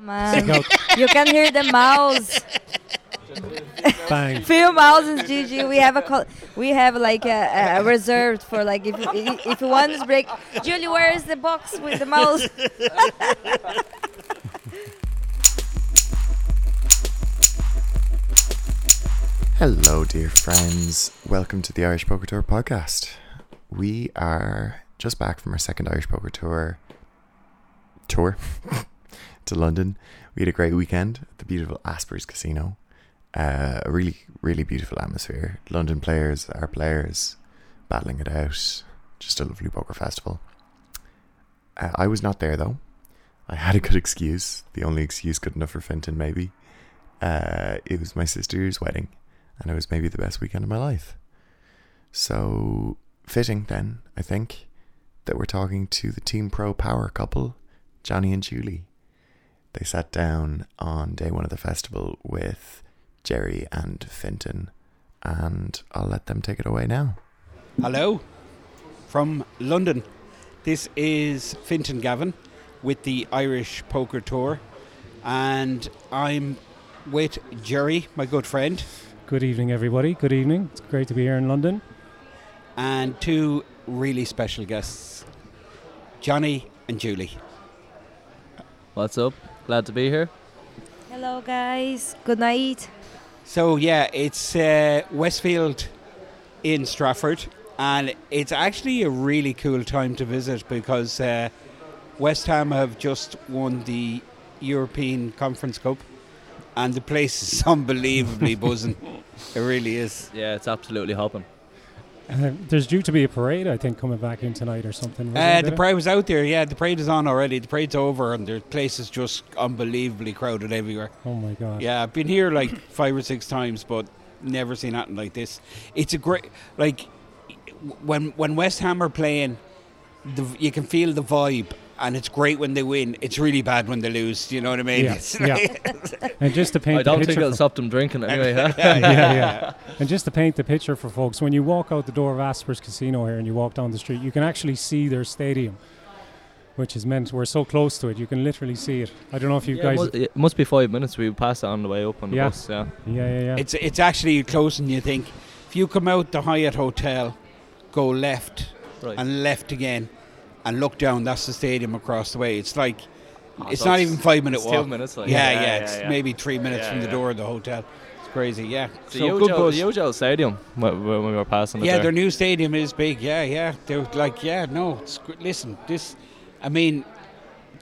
man. You can hear the mouse. Bang. Few mouses, Gigi. We have like a reserved for like if one is break. Julie, where is the box with the mouse? Hello, dear friends. Welcome to the Irish Poker Tour podcast. We are just back from our second Irish Poker Tour to London. We had a great weekend at the beautiful Aspers Casino. A really, really beautiful atmosphere. London players, our players, battling it out. Just a lovely poker festival. I was not there though. I had a good excuse. The only excuse good enough for Fintan, maybe. It was my sister's wedding. And it was maybe the best weekend of my life. So fitting then, I think, that we're talking to the Team Pro Power couple, Johnny and Julie. They sat down on day one of the festival with Jerry and Fintan, and I'll let them take it away now. Hello from London. This is Fintan Gavin with the Irish Poker Tour, and I'm with Jerry, my good friend. Good evening, everybody. Good evening. It's great to be here in London. And two really special guests, Johnny and Julie. What's up? Glad to be here. Hello, guys. Good night. So, yeah, it's Westfield in Stratford. And it's actually a really cool time to visit because West Ham have just won the European Conference Cup. And the place is unbelievably buzzing. It really is. Yeah, it's absolutely hopping. There's due to be a parade, I think, coming back in tonight or something. The parade was out there, yeah. The parade is on already. The parade's over and the place is just unbelievably crowded everywhere. Oh, my God. Yeah, I've been here like 5 or 6 times, but never seen nothing like this. It's a great... Like, when West Ham are playing, you can feel the vibe. And it's great when they win. It's really bad when they lose. You know what I mean? Yeah. Yeah. And just to paint the picture. I don't think it'll stop them drinking anyway, huh? Yeah. And just to paint the picture for folks, when you walk out the door of Aspers Casino here and you walk down the street, you can actually see their stadium, which is meant we're so close to it. You can literally see it. I don't know if you guys... It must be 5 minutes. We passed it on the way up on the bus. Yeah. It's actually closer than you think. If you come out the Hyatt Hotel, go left and left again, and look down, that's the stadium across the way. It's like, it's not even 5 minute walk. 2 minutes. Like, it's maybe 3 minutes from the door of the hotel. It's crazy, yeah. It's so huge old stadium when we were passing it there. Their new stadium is big, They're like, listen, this, I mean,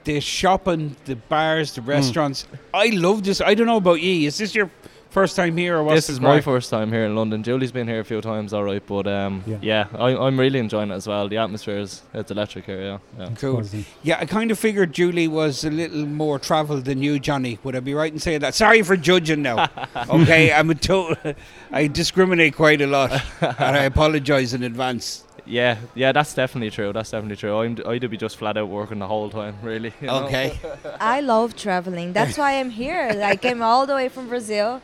the shopping, the bars, the restaurants. I love this. I don't know about you. Is this your first time here? Or what's this is my first time here in London. Julie's been here a few times, all right, but I'm really enjoying it as well. The atmosphere it's electric here, yeah. Cool. Yeah, I kind of figured Julie was a little more travelled than you, Johnny. Would I be right in saying that? Sorry for judging now. Okay, I'm a total... I discriminate quite a lot, and I apologise in advance. Yeah, that's definitely true. I'd be just flat out working the whole time, really. You know? Okay. I love travelling. That's why I'm here. I came all the way from Brazil.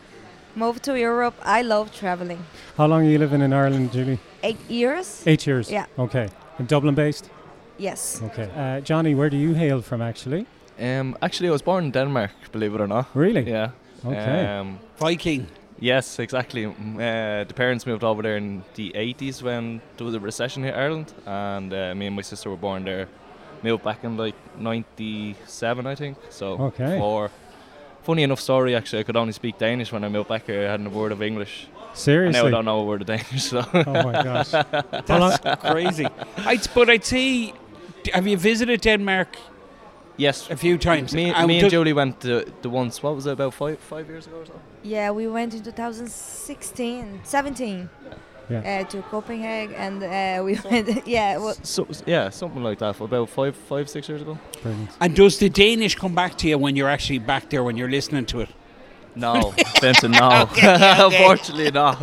Moved to Europe. I love travelling. How long are you living in Ireland, Julie? 8 years. 8 years? Yeah. Okay. And Dublin-based? Yes. Okay. Johnny, where do you hail from, actually? Actually, I was born in Denmark, believe it or not. Really? Yeah. Okay. Viking. Yes, exactly. The parents moved over there in the 80s when there was a recession in Ireland. And me and my sister were born there. Moved back in, like, 97, I think. So, funny enough story, actually, I could only speak Danish when I moved back here. I hadn't a word of English. Seriously? And now I don't know a word of Danish. So. Oh, my gosh. That's crazy. I'd say, have you visited Denmark? Yes. A few times. Me and Julie went the once, what was it, about five years ago or so? Yeah, we went in 2016, 17. Yeah. To Copenhagen, and we went. Something like that. For about 5-6 years ago. Brilliant. And does the Danish come back to you when you're actually back there when you're listening to it? No, Benson. No, okay. Unfortunately not.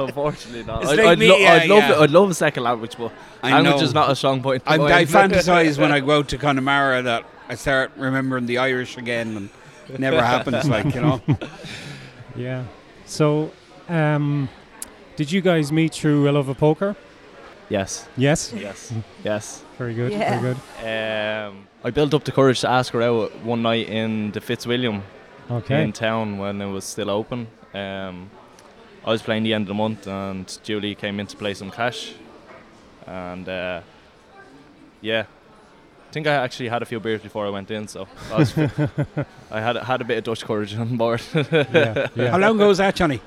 I'd love a second language, but language is not a strong point. I fantasize when I go to Connemara that I start remembering the Irish again, and it never happens. Like, you know. Yeah. So. Did you guys meet through A Love of Poker? Yes. Very good. Yeah. Very good. I built up the courage to ask her out one night in the Fitzwilliam okay. in town when it was still open. I was playing the end of the month, and Julie came in to play some cash, and yeah, I think I actually had a few beers before I went in, so I, was I had a bit of Dutch courage on board. Yeah, yeah. How long ago was that, Johnny?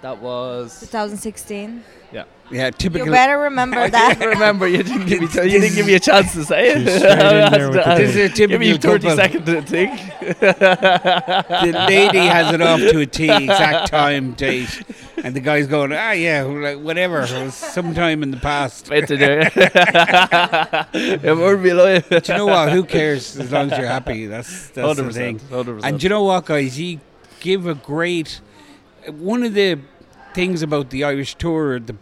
That was 2016. Yeah. Yeah, typically. You better remember that. I didn't remember. You didn't give me. You didn't give me a chance to say it. This is a typical. Give me 30 seconds to think. The lady has it off to a T, exact time, date, and the guy's going, ah, yeah, like whatever. It was sometime in the past. Wait to do it. It would be like. Do you know what? Who cares? As long as you're happy, that's the thing. 100%. And do you know what, guys? You give a great. One of the things about the Irish Tour, the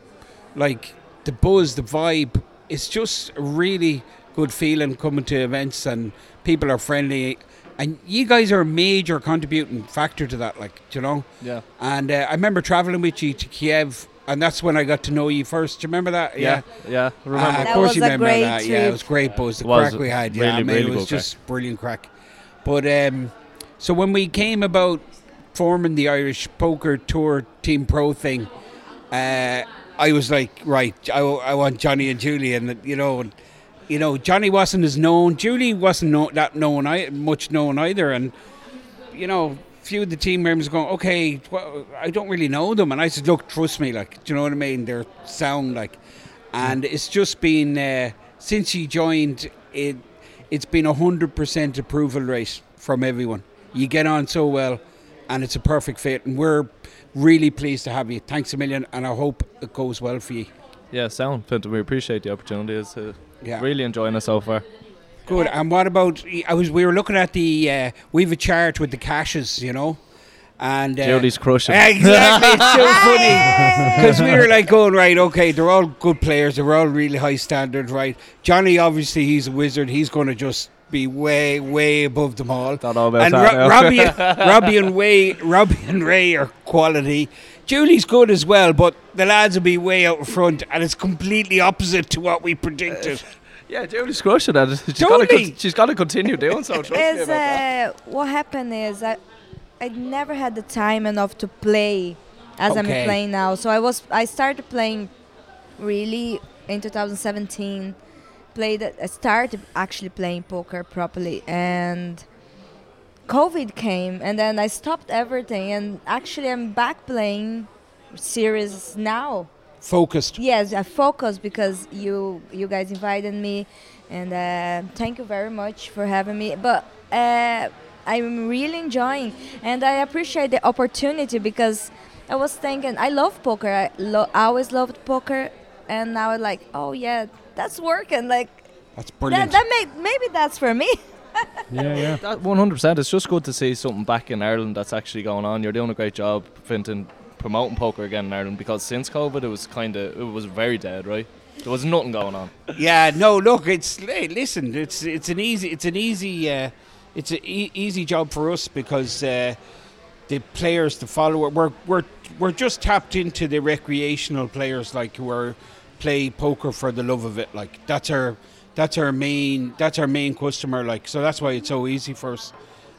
buzz, the vibe, it's just a really good feeling coming to events, and people are friendly, and you guys are a major contributing factor to that, you know? Yeah. And I remember travelling with you to Kiev, and that's when I got to know you first. Do you remember that? Yeah. Yeah, I remember. Of course you remember that. Trip. Yeah, it was great buzz. The crack we had. Really, yeah, I mean, really it was just crack. Brilliant crack. But so when we came about forming the Irish Poker Tour Team Pro thing, I was like, right, I want Johnny and Julie, and you know, Johnny wasn't as known, Julie wasn't much known either, and you know, a few of the team members going, okay, I don't really know them, and I said, look, trust me, do you know what I mean? They're sound, and it's just been since you joined, it's been 100% approval rate from everyone. You get on so well, and it's a perfect fit, and we're really pleased to have you. Thanks a million, and I hope it goes well for you. Yeah, sound. We appreciate the opportunity. It's really enjoying it so far. Good. And what about? We were looking at the. We have a chart with the caches, you know, and Julie's crushing. Exactly. It's so funny because we were going, right, okay, they're all good players. They're all really high standard, right? Johnny, obviously, he's a wizard. He's going to just be way, way above them all. Don't know about Robbie and Ray are quality. Julie's good as well, but the lads will be way out in front, and it's completely opposite to what we predicted. Yeah, Julie's crushing it. She's got to continue doing so. What happened is I never had the time enough to play as I'm playing now. So I started playing really in 2017. I started actually playing poker properly, and COVID came, and then I stopped everything, and actually I'm back playing series now. Focused. Yes, I focused because you guys invited me, and thank you very much for having me. But I'm really enjoying, and I appreciate the opportunity, because I was thinking, I love poker. I always loved poker, and now I'm like, oh yeah, that's working. That's brilliant. Maybe that's for me. yeah. That 100%. It's just good to see something back in Ireland that's actually going on. You're doing a great job, Fintan, promoting poker again in Ireland, because since COVID it was very dead, right? There was nothing going on. Yeah, no, look, it's an easy job for us, because the players, the follower, we're just tapped into the recreational players, who are play poker for the love of it. That's our main customer. So that's why it's so easy for us.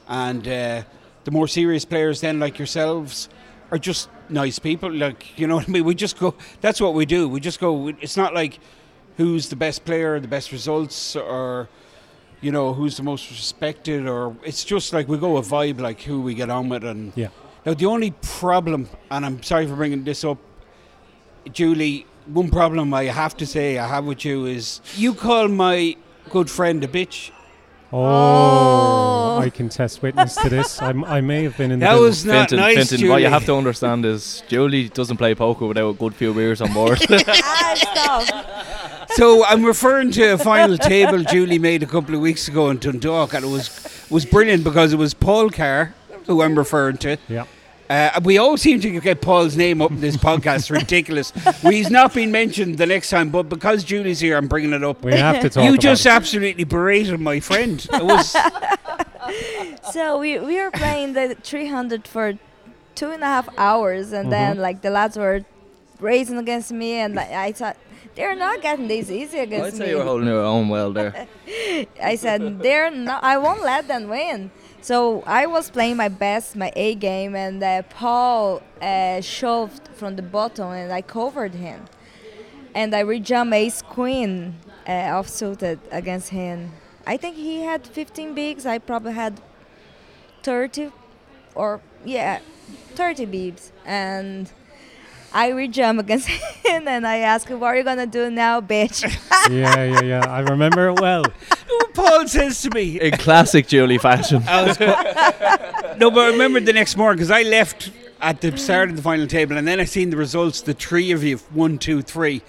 And the more serious players, then yourselves, are just nice people. You know what I mean? We just go. That's what we do. We just go. It's not who's the best player, the best results, or who's the most respected, or it's just we go a vibe, who we get on with. And yeah. Now the only problem, and I'm sorry for bringing this up, Julie, one problem I have to say I have with you is you call my good friend a bitch. Oh. I can test witness to this. I may have been in that the... That was not Fintan, nice, Fintan, Julie. What you have to understand is Julie doesn't play poker without a good few beers on board. So I'm referring to a final table Julie made a couple of weeks ago in Dundalk, and it was brilliant because it was Paul Carr, who I'm referring to. Yeah. We all seem to get Paul's name up in this podcast. Ridiculous. He's not been mentioned the next time, but because Julie's here, I'm bringing it up. We have to talk. You just absolutely berated my friend. It was. So we were playing the 300 for 2.5 hours, and then the lads were racing against me, and I thought they're not getting this easy against me. I said you were holding your own well there. I said I won't let them win. So I was playing my best, my A game, and Paul shoved from the bottom, and I covered him. And I rejam ace queen offsuited against him. I think he had 15 bigs. I probably had 30 bigs. And I rejam against him, and I asked him, "What are you gonna do now, bitch?" Yeah. I remember it well. Paul says to me in classic Julie fashion. No, but I remember the next morning because I left at the start of the final table, and then I seen the results. The three of you, 1, 2, 3,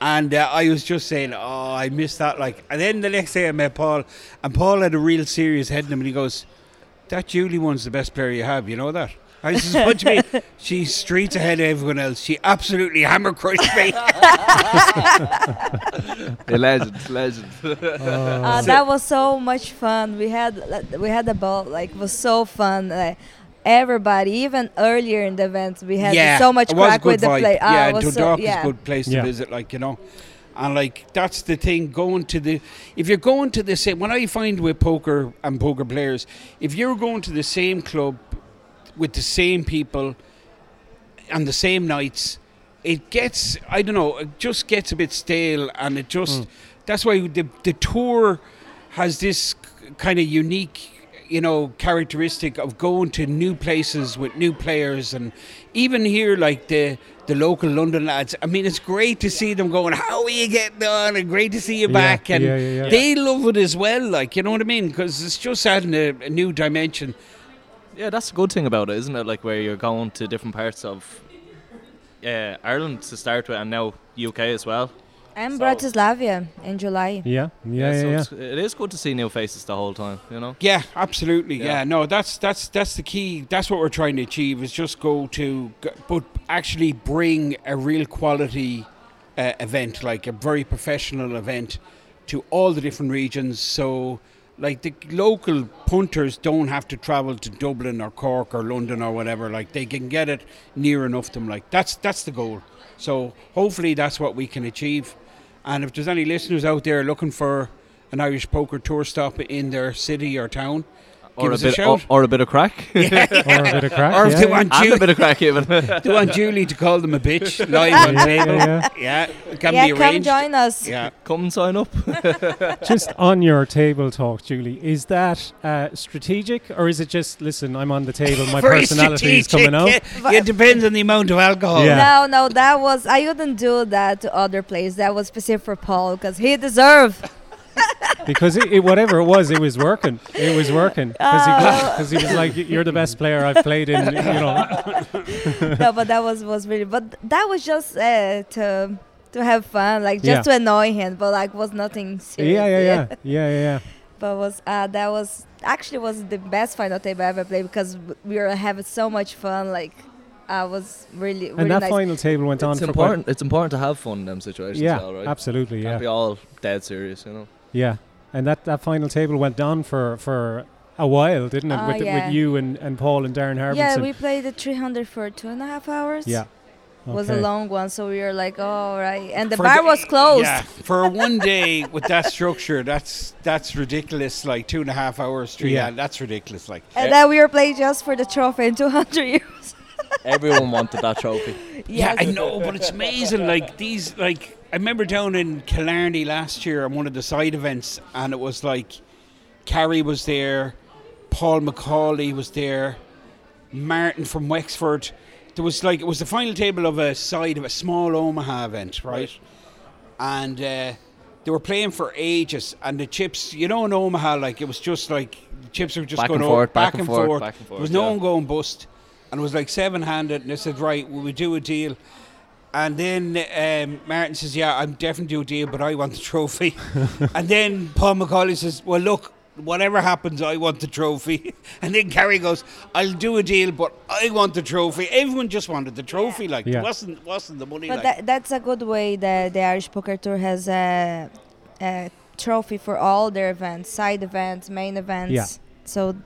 and I was just saying, "Oh, I missed that!" Like, and then the next day I met Paul, and Paul had a real serious head in him, and he goes, "That Julie one's the best player you have. You know that." I says, "What do you mean?" "She's streets ahead of everyone else. She absolutely hammer crushed me." Legend. That was so much fun. We had a ball. Like, it was so fun. Everybody, even earlier in the event, we had so much crack with the play. Yeah, Dundalk is a good place to visit. Like, you know. And like, that's the thing, if you're going to the same, what I find with poker and poker players, if you're going to the same club with the same people and the same nights, it gets, I don't know, it just gets a bit stale, and it just, that's why the tour has this kind of unique, you know, characteristic of going to new places with new players. And even here, like the local London lads, I mean, it's great to see them going, "How are you getting on?" and "Great to see you back." And they love it as well, like, you know what I mean? Because it's just adding a new dimension. Yeah, that's the good thing about it, isn't it? Like, where you're going to different parts of Ireland to start with, and now UK as well. And so Bratislava in July. So it is good to see new faces the whole time, you know? Yeah, absolutely. Yeah, no, that's the key. That's what we're trying to achieve, is just but actually bring a real quality event, like a very professional event, to all the different regions. So, like, the local punters don't have to travel to Dublin or Cork or London or whatever. Like, they can get it near enough them. Like, that's the goal. So hopefully that's what we can achieve. And if there's any listeners out there looking for an Irish Poker Tour stop in their city or town, give us a shout. Or a bit of crack. Or a bit of crack. Or if they want Julie, a bit of crack even. They want Julie to call them a bitch live on table. It can be arranged. Come join us. Yeah, come sign up. Just on your table talk, Julie, is that strategic, or is it just, listen, I'm on the table, my personality is coming out? It depends on the amount of alcohol. Yeah. No, that was, I wouldn't do that to other players. That was specific for Paul because he deserved. Because whatever it was working. It was working. Because he was like, "You're the best player I've played in," you know. No, but that was really... But that was just to have fun, like, just to annoy him. But, like, was nothing serious. Yeah. But was the best final table I ever played, because we were having so much fun, like... I was really nice. And that final table went on for important. It's important to have fun in them situations as well, right? Absolutely, Can't be all dead serious, you know? Yeah, and that final table went on for a while, didn't it? With you and Paul and Darren Harbinson. Yeah, we played the 300 for 2.5 hours. Yeah. Okay. Was a long one, so we were like, "All right," and the bar was closed. Yeah, for one day with that structure, that's ridiculous. Like, 2.5 hours, 3. Yeah, that's ridiculous. Like, and then we were playing just for the trophy in 200 euros. Everyone wanted that trophy. Yeah, I know, but it's amazing. Like, these, like, I remember down in Killarney last year on one of the side events, and it was like Carrie was there, Paul McCauley was there, Martin from Wexford. There was like, it was the final table of a side of a small Omaha event, right? And they were playing for ages, and the chips, you know, in Omaha, like, it was just like the chips were just back and forth. There was no one going bust. And it was like 7-handed, and I said, "Right, will we do a deal?" And then Martin says, "Yeah, I'm definitely do a deal, but I want the trophy." And then Paul McCauley says, "Well, look, whatever happens, I want the trophy." And then Carrie goes, "I'll do a deal, but I want the trophy." Everyone just wanted the trophy, like it wasn't the money. But like, that's a good way that the Irish Poker Tour has a trophy for all their events, side events, main events. Yeah. So.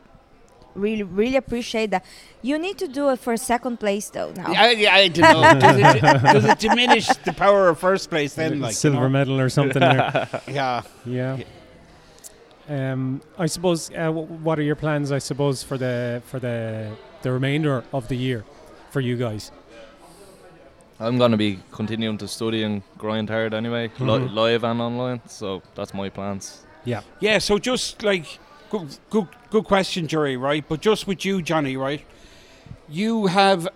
Really, really appreciate that. You need to do it for second place, though. Now, I don't know. Does it diminish the power of first place? Then, like, silver medal or something. Yeah. I suppose, what are your plans, I suppose, for the remainder of the year for you guys? I'm going to be continuing to study and grind hard anyway, live and online, so that's my plans. Yeah. Yeah, so just like, good question, Jerry, right? But just with you, Johnny, right? I've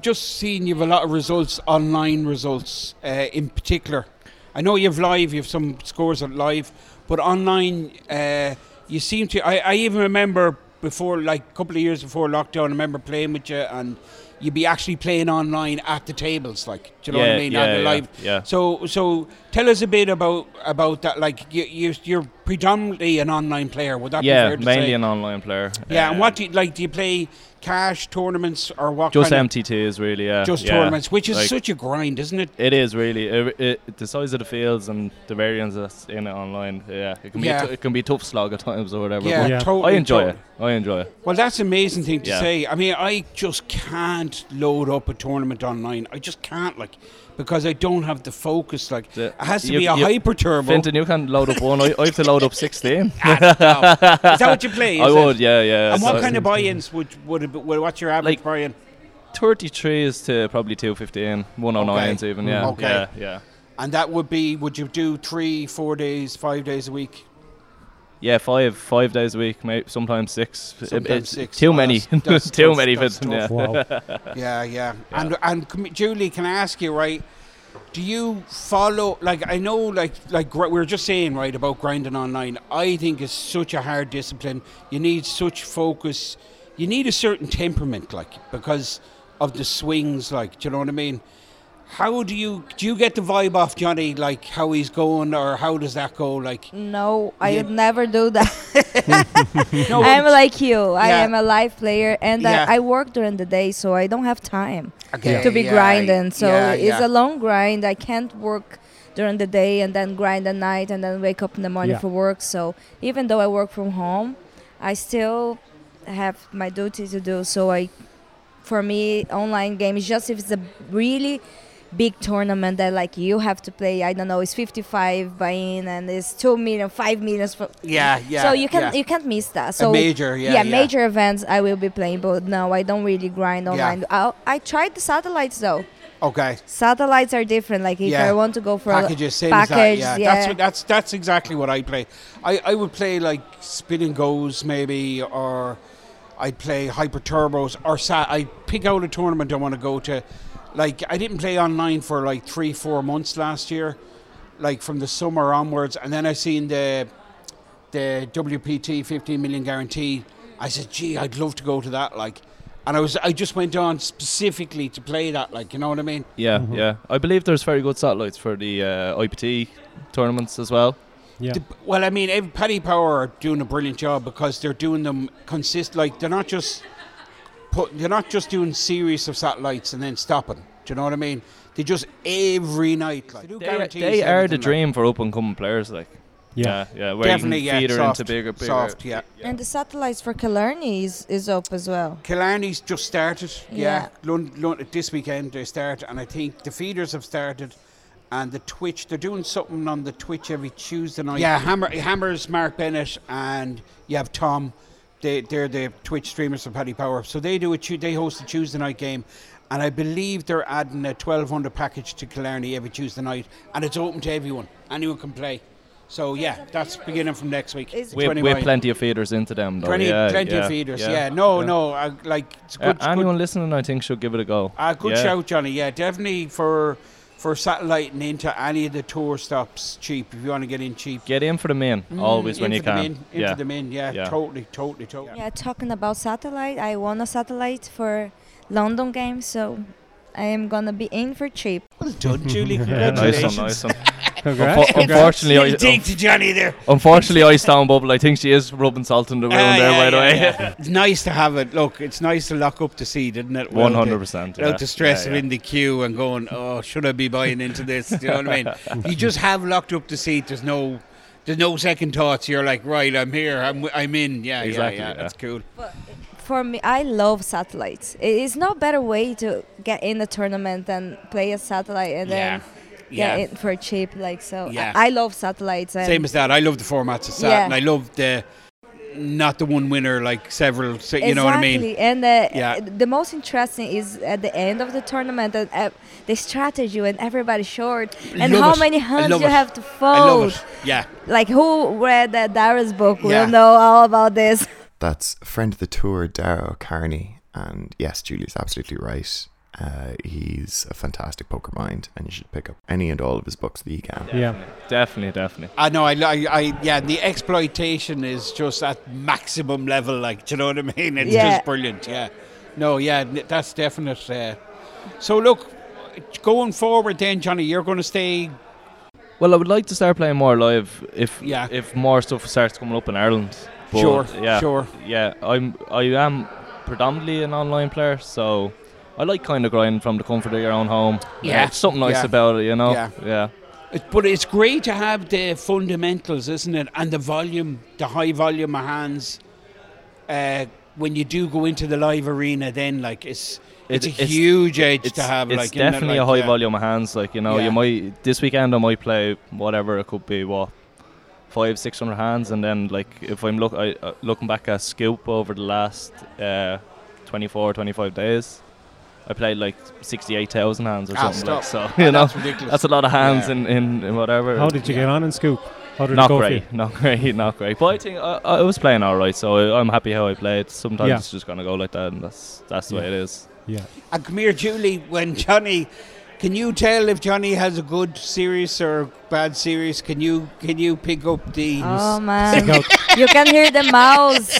just seen you have a lot of results, online results in particular. I know you have live, you have some scores at live, but online, you seem to... I even remember before, like a couple of years before lockdown, I remember playing with you, and you'd be actually playing online at the tables, like, do you know what I mean? Yeah, at the live. Yeah. So tell us a bit about that. Like, you're predominantly an online player. Would that be fair to say? Yeah, mainly an online player. Yeah, and what do you like? Do you play cash tournaments or what? Just kind of MTTs, really. Yeah. Just tournaments, which is like, such a grind, isn't it? It is really. The size of the fields and the variance that's in it online. Yeah, it can be it can be a tough slog at times or whatever. Yeah, yeah. Totally, I enjoy it. Well, that's an amazing thing to say. I mean, I just can't load up a tournament online. I just can't, like, because I don't have the focus. Like, it has to be a hyper turbo. Fintan, you can't load up one. I have to load up 16. No. Is that what you play? I would, yeah. And what kind of buy-ins would what's your average like buy-in? 33s to probably 215, 109s even. Yeah. Okay. Yeah. And that would be, would you do 3-4 days, 5 days a week? Yeah, five days a week, maybe sometimes six. Too many, too many. Yeah. And Julie, can I ask you, right? Do you follow? Like, I know, like we were just saying, right, about grinding online. I think it's such a hard discipline. You need such focus. You need a certain temperament, like, because of the swings. Like, do you know what I mean? How do you get the vibe off Johnny, like how he's going, or how does that go? Like, no, I would never do that. No, I'm like you. Yeah. I am a live player, and I work during the day, so I don't have time to be grinding. So it's a long grind. I can't work during the day and then grind at night and then wake up in the morning for work. So even though I work from home, I still have my duty to do. So for me, online game is just if it's a really big tournament that, like, you have to play, I don't know, it's 55 buy-in and it's 2 million, 5 million. So you can't miss that. So major events I will be playing, but no, I don't really grind online. I tried the satellites though. Okay. Satellites are different. Like, if I want to go for a package. That's exactly what I play. I would play like spin and goes maybe, or I'd play hyper turbos, or I pick out a tournament I want to go to. Like, I didn't play online for like 3-4 months last year, like from the summer onwards, and then I seen the WPT 15 million guarantee. I said, gee, I'd love to go to that, like, and I just went on specifically to play that, like, you know what I mean? Yeah, yeah. I believe there's very good satellites for the IPT tournaments as well. Yeah. Well, I mean, Paddy Power are doing a brilliant job because they're doing them consist. Like, they're not just doing series of satellites and then stopping. Do you know what I mean? They just every night, like, they are the dream, like, for up and coming players, like. Yeah. Where definitely, you can feed her into bigger. Soft, yeah. And the satellites for Killarney is up as well. Killarney's just started. Yeah. This weekend they start, and I think the feeders have started. And the Twitch, they're doing something on the Twitch every Tuesday night. Yeah, Hammer's Mark Bennett, and you have Tom. They're the Twitch streamers for Paddy Power. So they do they host a Tuesday night game, and I believe they're adding a 1,200 package to Killarney every Tuesday night, and it's open to everyone. Anyone can play. So yeah, that's beginning from next week. We have plenty of feeders into them, though. Plenty of feeders. Yeah. No. It's good. Anyone listening, I think, should give it a go. Good shout, Johnny. Yeah, definitely for satellite and into any of the tour stops cheap. If you want to get in cheap, get in for the main always when you can. Totally. Yeah, talking about satellite, I won a satellite for London game, so I am gonna be in for cheap. Well done, Julie. Congratulations. Nice one. Unfortunately, I stand bubble. I think she is rubbing salt in the wound by the way. Yeah. It's nice to have it. Look, it's nice to lock up the seat, isn't it? 100%. Without the stress of in the queue and going, oh, should I be buying into this? Do you know what I mean? You just have locked up the seat. There's no second thoughts. You're like, right, I'm here. I'm in. Yeah, exactly. That's cool. But for me, I love satellites. It's no better way to get in a tournament than play a satellite and then get it for cheap. Like, so I love satellites. Same as that. I love the formats of sat, and I love the not the one winner, like several. You know what I mean? And the most interesting is at the end of the tournament, the strategy when everybody's short and love how many hands you have to fold. I love it. Yeah. Like, who read Dara's book will know all about this. That's friend of the tour, Dara O'Kearney. And yes, Julie's absolutely right. He's a fantastic poker mind, and you should pick up any and all of his books that you can. Definitely. I know, the exploitation is just at maximum level, like, do you know what I mean? It's just brilliant. That's definite. So look, going forward then, Johnny, you're going to stay. Well, I would like to start playing more live if more stuff starts coming up in Ireland. But sure. Yeah, I am predominantly an online player, so I like kind of grinding from the comfort of your own home. Yeah. It's something nice about it, you know? Yeah. But it's great to have the fundamentals, isn't it? And the volume, the high volume of hands. When you do go into the live arena then, like, it's a huge edge to have. It's like, definitely a high volume of hands. Like, you know, you might, this weekend I might play whatever it could be, 500-600 hands. And then, like, if I'm looking back at Scoop over the last 24-25 days, I played like 68,000 hands or something. Like, so, you know, that's ridiculous. That's a lot of hands in whatever. How did you get on in Scoop? How did it go for you? Not great. But I think I was playing all right, so I'm happy how I played. Sometimes it's just going to go like that, and that's the way it is. Yeah. And come here, Julie, when Johnny, can you tell if Johnny has a good series or a bad series? Can you pick up the... Oh, man. You can hear the mouse.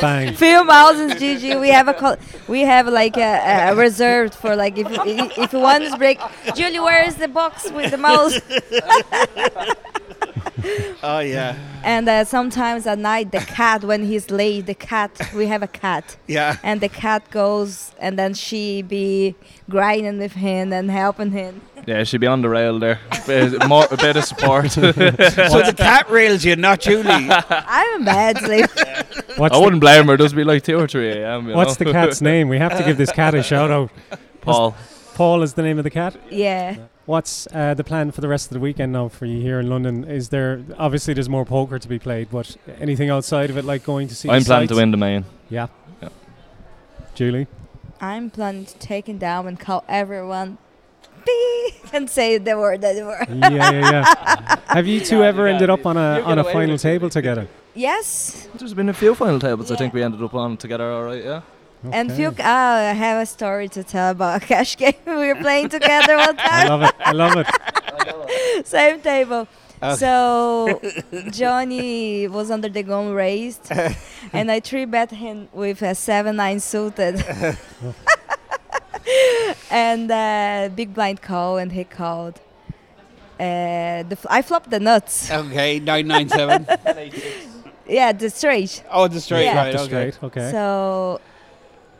Bang. Few thousands, Gigi. We have a reserved for, like, if you want to break. Julie, where is the box with the mouse? Oh yeah. And sometimes at night, the cat, when he's late, we have a cat. Yeah. And the cat goes, and then she be grinding with him and helping him. Yeah, she'd be on the rail there. A bit of support. So the cat rails you, not Julie. I'm in bad sleep. I wouldn't blame her. It does be like 2 or 3 a.m. What's the cat's name? We have to give this cat a shout out. Paul. Paul is the name of the cat? Yeah. What's the plan for the rest of the weekend now for you here in London? Is there, obviously there's more poker to be played, but anything outside of it, like going to see? I'm planning to win the main. Yeah. Julie? I'm planning to take him down and call everyone and say the word that they were. Yeah. Have you two ever ended up on a final table together? Yes. There's been a few final tables I think we ended up on together, all right, yeah. Okay. And I have a story to tell about a cash game we were playing together one time. I love it. Same table. Okay. So Johnny was under the gun raised, and I 3-bet him with a 7-9 suited. And big blind call, and he called. I flopped the nuts. Okay, 9-9-7. Yeah, the straight. Oh, the straight. Yeah. Right, the straight. Okay. So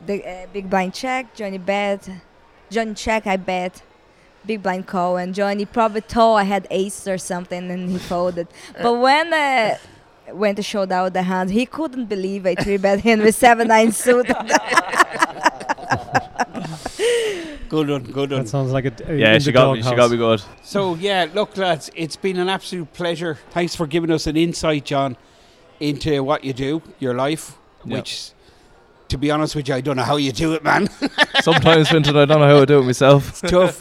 the big blind check, Johnny bet. Johnny check, I bet. Big blind call, and Johnny probably thought I had ace or something, and he folded. But when went to show down the hand, he couldn't believe I 3-bet him with 7-9 suited. Good one. That sounds like a she got me good. So look, lads, it's been an absolute pleasure. Thanks for giving us an insight, John, into what you do, your life, which, to be honest with you, I don't know how you do it, man. Sometimes, Fintan, I don't know how I do it myself. It's tough.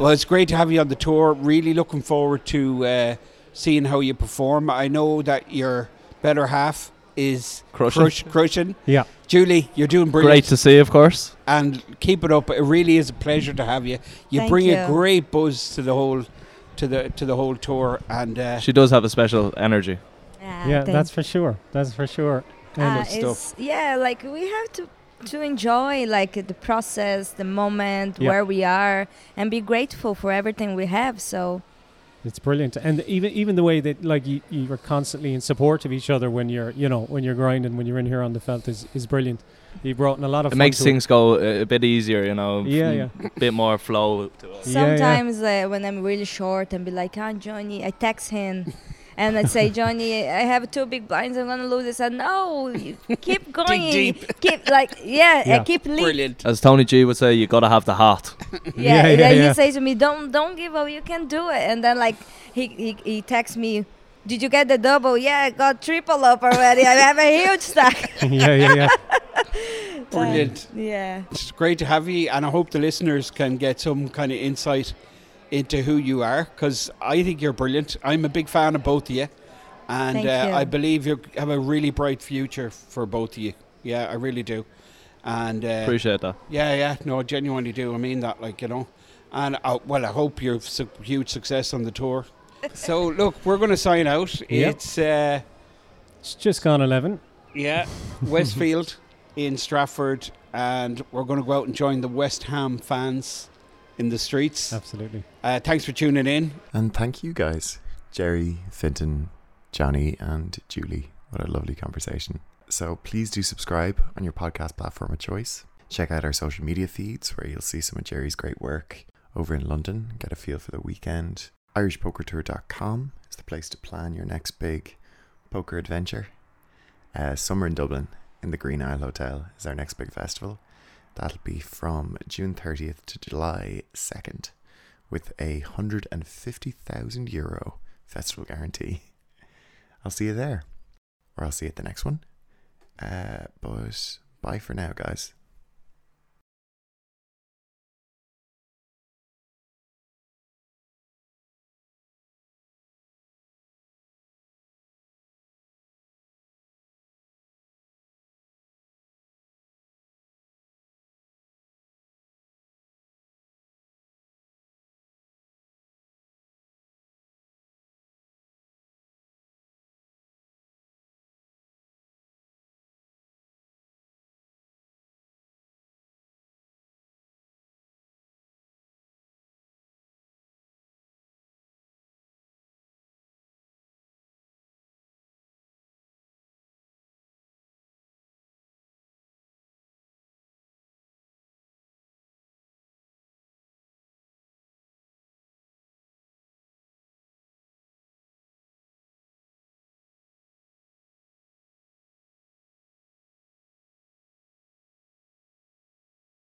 Well, it's great to have you on the tour. Really looking forward to seeing how you perform. I know that your better half is crushing. Yeah. Julie, you're doing brilliant. Great to see, of course. And keep it up. It really is a pleasure to have you. You bring a great buzz to the whole tour, and she does have a special energy. Yeah, that's for sure. And stuff. Yeah, like, we have to enjoy, like, the process, the moment, where we are, and be grateful for everything we have. So it's brilliant, and even the way that, like, you're constantly in support of each other when you're, you know, when you're grinding, when you're in here on the felt is brilliant. You brought in a lot of. It makes things go a bit easier, you know. Yeah. A bit more flow to us. Sometimes when I'm really short and be like, Johnny, I text him. And I'd say, Johnny, I have 2 big blinds. I'm going to lose. I said, no, you keep going. Dig deep. Keep leading. Brilliant. As Tony G would say, you got to have the heart. He says to me, don't give up, you can do it. And then like he texts me, did you get the double? Yeah, I got triple up already. I have a huge stack. Brilliant. It's great to have you, and I hope the listeners can get some kind of insight into who you are, because I think you're brilliant. I'm a big fan of both of you, and I believe you have a really bright future for both of you. Yeah, I really do. And appreciate that. No, I genuinely do. I mean that, like, you know. And well, I hope you've huge success on the tour. So look, we're going to sign out. Yep. It's just gone 11. Yeah, Westfield in Stratford, and we're going to go out and join the West Ham fans in the streets. Absolutely. Thanks for tuning in, and thank you guys, Jerry, Fintan, Johnny, and Julie. What a lovely conversation. So please do subscribe on your podcast platform of choice. Check out our social media feeds where you'll see some of Jerry's great work over in London. Get a feel for the weekend. irishpokertour.com is the place to plan your next big poker adventure. Summer in Dublin in the Green Isle Hotel is our next big festival. That'll be from June 30th to July 2nd with a €150,000 festival guarantee. I'll see you there, or I'll see you at the next one. But bye for now, guys.